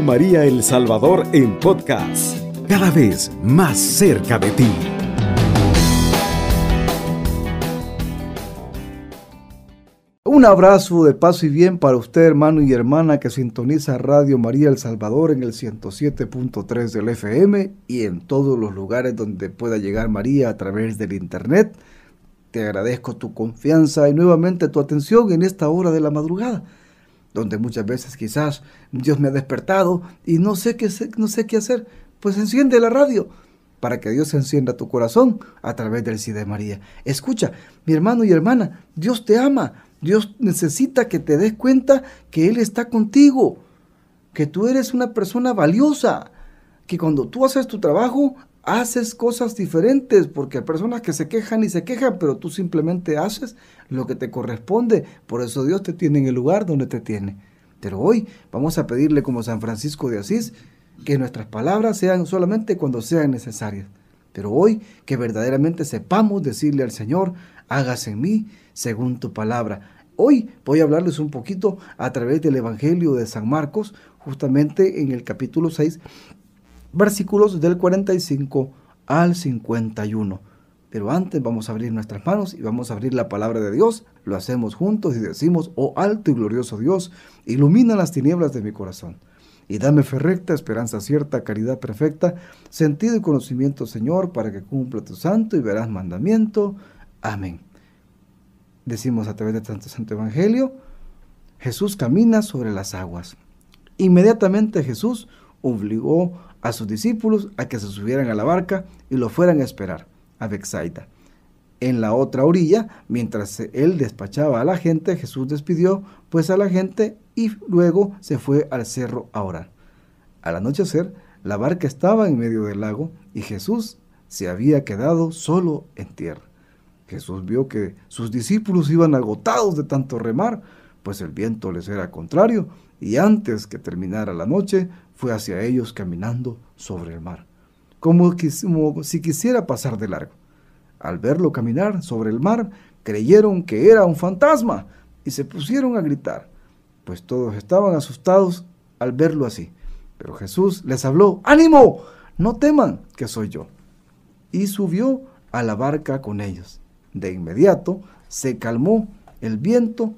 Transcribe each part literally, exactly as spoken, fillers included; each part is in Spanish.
Radio María El Salvador en podcast, cada vez más cerca de ti. Un abrazo de paz y bien para usted, hermano y hermana, que sintoniza Radio María El Salvador en el ciento siete punto tres del F M y en todos los lugares donde pueda llegar María a través del internet. Te agradezco tu confianza y nuevamente tu atención en esta hora de la madrugada, donde muchas veces quizás Dios me ha despertado y no sé qué, no sé qué hacer. Pues enciende la radio para que Dios encienda tu corazón a través del sí de María. Escucha, mi hermano y hermana, Dios te ama. Dios necesita que te des cuenta que Él está contigo, que tú eres una persona valiosa, que cuando tú haces tu trabajo, haces cosas diferentes, porque hay personas que se quejan y se quejan, pero tú simplemente haces lo que te corresponde. Por eso Dios te tiene en el lugar donde te tiene. Pero hoy vamos a pedirle, como San Francisco de Asís, que nuestras palabras sean solamente cuando sean necesarias. Pero hoy que verdaderamente sepamos decirle al Señor, hágase en mí según tu palabra. Hoy voy a hablarles un poquito a través del Evangelio de San Marcos, justamente en el capítulo seis, versículos del cuarenta y cinco al cincuenta y uno. Pero antes vamos a abrir nuestras manos y vamos a abrir la palabra de Dios. Lo hacemos juntos y decimos, oh alto y glorioso Dios, ilumina las tinieblas de mi corazón. Y dame fe recta, esperanza cierta, caridad perfecta, sentido y conocimiento, Señor, para que cumpla tu santo y verás mandamiento. Amén. Decimos a través de tanto santo evangelio, Jesús camina sobre las aguas. Inmediatamente Jesús obligó a sus discípulos a que se subieran a la barca y lo fueran a esperar a Betsaida. En la otra orilla, mientras él despachaba a la gente, Jesús despidió pues a la gente y luego se fue al cerro a orar. Al anochecer, la barca estaba en medio del lago y Jesús se había quedado solo en tierra. Jesús vio que sus discípulos iban agotados de tanto remar, pues el viento les era contrario, y antes que terminara la noche, fue hacia ellos caminando sobre el mar, como si quisiera pasar de largo. Al verlo caminar sobre el mar, creyeron que era un fantasma y se pusieron a gritar, pues todos estaban asustados al verlo así. Pero Jesús les habló, ¡ánimo! No teman, que soy yo. Y subió a la barca con ellos. De inmediato se calmó el viento,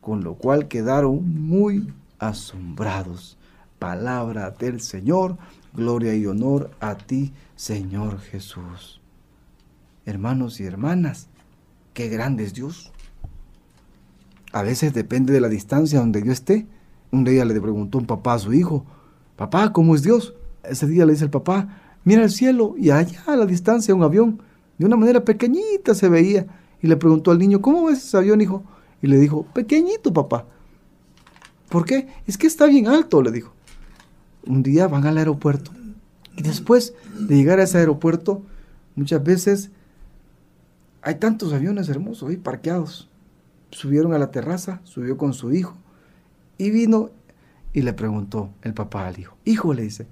con lo cual quedaron muy asombrados. Palabra del Señor, gloria y honor a ti, Señor Jesús. Hermanos y hermanas, qué grande es Dios. A veces depende de la distancia donde yo esté. Un día le preguntó un papá a su hijo, papá, ¿cómo es Dios? Ese día le dice el papá, mira el cielo, y allá a la distancia un avión, de una manera pequeñita se veía. Y le preguntó al niño, ¿cómo ves ese avión, hijo? Y le dijo, pequeñito, papá. ¿Por qué? Es que está bien alto, le dijo. Un día van al aeropuerto, y después de llegar a ese aeropuerto, muchas veces hay tantos aviones hermosos ahí parqueados. Subieron a la terraza, subió con su hijo y vino y le preguntó el papá al hijo. Hijo, le dice,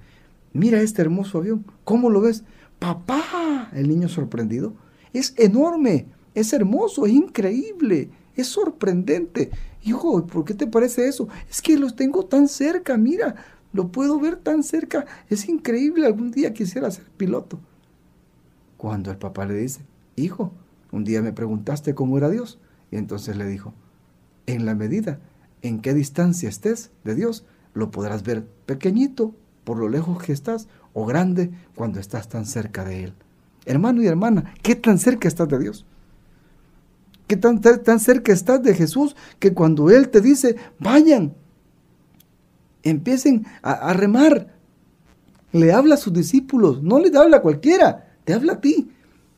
mira este hermoso avión, ¿cómo lo ves? Papá, el niño sorprendido, es enorme, es hermoso, es increíble, es sorprendente. Hijo, ¿por qué te parece eso? Es que los tengo tan cerca, mira, lo puedo ver tan cerca, es increíble, algún día quisiera ser piloto. Cuando el papá le dice, hijo, un día me preguntaste cómo era Dios, y entonces le dijo, en la medida en qué distancia estés de Dios, lo podrás ver pequeñito por lo lejos que estás, o grande cuando estás tan cerca de Él. Hermano y hermana, ¿qué tan cerca estás de Dios? ¿Qué tan, tan cerca estás de Jesús que cuando Él te dice, vayan, empiecen a, a remar? Le habla a sus discípulos, no le habla a cualquiera, te habla a ti.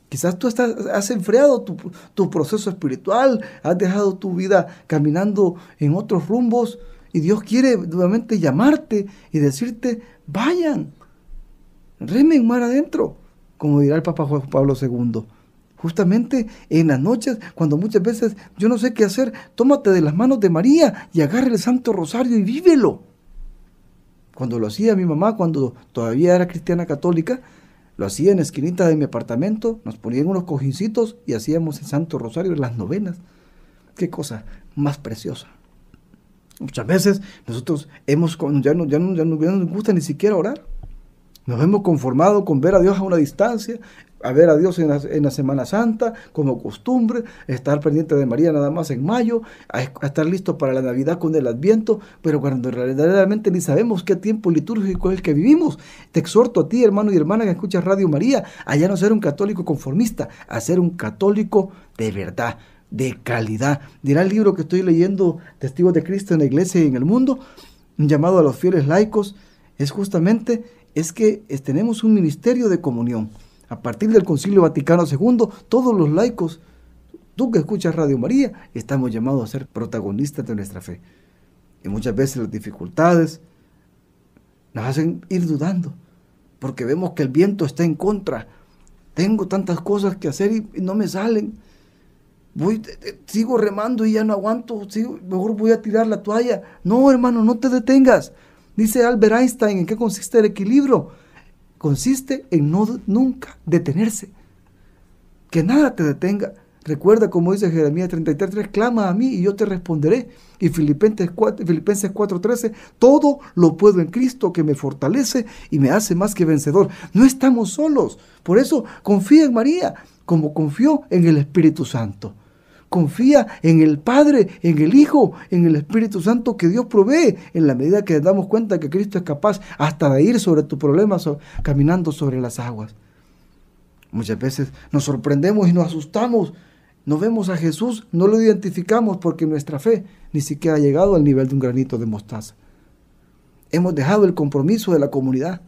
Quizás tú estás, has enfriado tu, tu proceso espiritual, has dejado tu vida caminando en otros rumbos y Dios quiere nuevamente llamarte y decirte, vayan, remen mar adentro, como dirá el Papa Juan Pablo segundo. Justamente en las noches, cuando muchas veces yo no sé qué hacer, tómate de las manos de María y agarra el Santo Rosario y vívelo. Cuando lo hacía mi mamá, cuando todavía era cristiana católica, lo hacía en la esquinita de mi apartamento, nos ponían unos cojincitos y hacíamos el Santo Rosario en las novenas. ¡Qué cosa más preciosa! Muchas veces nosotros hemos, ya no, ya no, ya no, ya no nos gusta ni siquiera orar. Nos hemos conformado con ver a Dios a una distancia, a ver a Dios en la, en la Semana Santa, como costumbre, estar pendiente de María nada más en mayo, a, a estar listos para la Navidad con el Adviento, pero cuando realmente ni sabemos qué tiempo litúrgico es el que vivimos. Te exhorto a ti, hermano y hermana, que escuchas Radio María, a ya no ser un católico conformista, a ser un católico de verdad, de calidad. Dirá el libro que estoy leyendo, Testigos de Cristo en la Iglesia y en el Mundo, un llamado a los fieles laicos, es justamente... es que tenemos un ministerio de comunión. A partir del Concilio Vaticano segundo, todos los laicos, tú que escuchas Radio María, estamos llamados a ser protagonistas de nuestra fe. Y muchas veces las dificultades nos hacen ir dudando, porque vemos que el viento está en contra. Tengo tantas cosas que hacer y no me salen. Voy, sigo remando y ya no aguanto, sigo, mejor voy a tirar la toalla. No, hermano, no te detengas. Dice Albert Einstein, ¿en qué consiste el equilibrio? Consiste en no nunca detenerse. Que nada te detenga. Recuerda, como dice Jeremías treinta y tres, clama a mí y yo te responderé. Y Filipenses cuatro trece, todo lo puedo en Cristo que me fortalece y me hace más que vencedor. No estamos solos. Por eso confía en María, como confió en el Espíritu Santo. Confía en el Padre, en el Hijo, en el Espíritu Santo que Dios provee, en la medida que damos cuenta que Cristo es capaz hasta de ir sobre tu problema, so, caminando sobre las aguas. Muchas veces nos sorprendemos y nos asustamos, no vemos a Jesús, no lo identificamos porque nuestra fe ni siquiera ha llegado al nivel de un granito de mostaza. Hemos dejado el compromiso de la comunidad,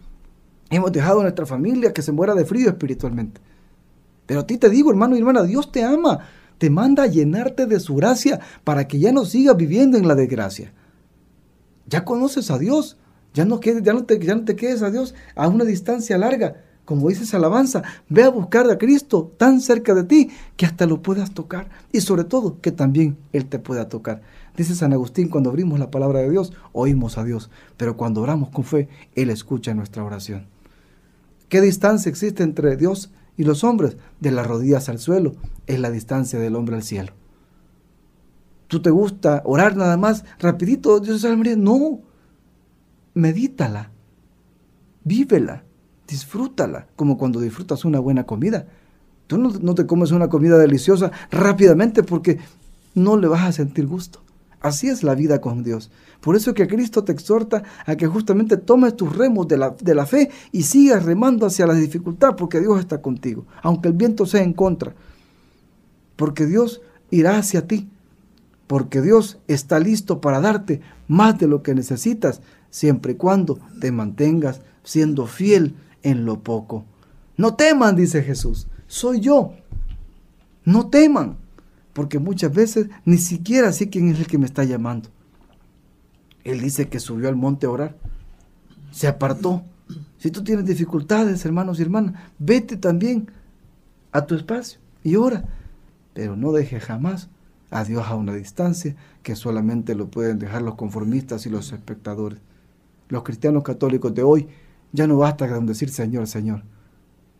hemos dejado a nuestra familia que se muera de frío espiritualmente. Pero a ti te digo, hermano y hermana, Dios te ama. Te manda a llenarte de su gracia para que ya no sigas viviendo en la desgracia. Ya conoces a Dios, ya no, quedes, ya, no te, ya no te quedes a Dios a una distancia larga. Como dices alabanza, ve a buscar a Cristo tan cerca de ti que hasta lo puedas tocar. Y sobre todo, que también Él te pueda tocar. Dice San Agustín, cuando abrimos la palabra de Dios, oímos a Dios. Pero cuando oramos con fe, Él escucha nuestra oración. ¿Qué distancia existe entre Dios y Y los hombres? De las rodillas al suelo es la distancia del hombre al cielo. ¿Tú te gusta orar nada más rapidito? Dios salve María. No, medítala, vívela, disfrútala, como cuando disfrutas una buena comida. Tú no, no te comes una comida deliciosa rápidamente porque no le vas a sentir gusto. Así es la vida con Dios. Por eso que Cristo te exhorta a que justamente tomes tus remos de la, de la fe y sigas remando hacia la dificultad, porque Dios está contigo, aunque el viento sea en contra. Porque Dios irá hacia ti, porque Dios está listo para darte más de lo que necesitas, siempre y cuando te mantengas siendo fiel en lo poco. No teman, dice Jesús, soy yo. No teman. Porque muchas veces ni siquiera sé quién es el que me está llamando. Él dice que subió al monte a orar. Se apartó. Si tú tienes dificultades, hermanos y hermanas, vete también a tu espacio y ora. Pero no dejes jamás a Dios a una distancia que solamente lo pueden dejar los conformistas y los espectadores. Los cristianos católicos de hoy ya no basta con decir Señor, Señor.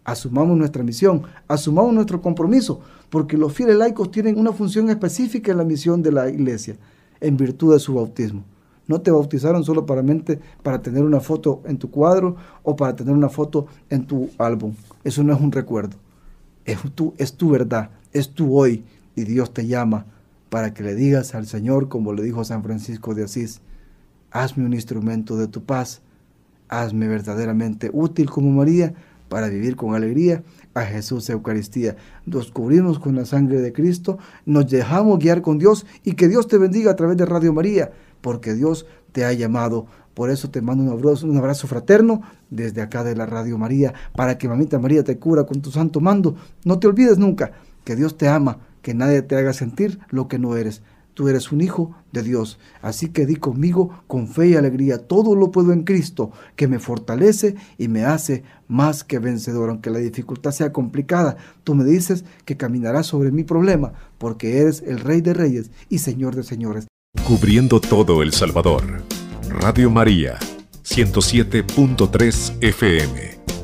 Asumamos nuestra misión, asumamos nuestro compromiso, porque los fieles laicos tienen una función específica en la misión de la Iglesia, en virtud de su bautismo. No te bautizaron solo para, mente, para tener una foto en tu cuadro o para tener una foto en tu álbum. Eso no es un recuerdo, es tu, es tu verdad, es tu hoy, y Dios te llama para que le digas al Señor, como le dijo San Francisco de Asís, hazme un instrumento de tu paz, hazme verdaderamente útil como María, para vivir con alegría a Jesús Eucaristía. Nos cubrimos con la sangre de Cristo, nos dejamos guiar con Dios, y que Dios te bendiga a través de Radio María, porque Dios te ha llamado. Por eso te mando un abrazo, un abrazo fraterno desde acá de la Radio María, para que Mamita María te cubra con tu santo mando. No te olvides nunca que Dios te ama, que nadie te haga sentir lo que no eres. Tú eres un hijo de Dios, así que di conmigo con fe y alegría, todo lo puedo en Cristo, que me fortalece y me hace más que vencedor. Aunque la dificultad sea complicada, tú me dices que caminarás sobre mi problema, porque eres el Rey de Reyes y Señor de Señores. Cubriendo todo El Salvador, Radio María, ciento siete punto tres F M.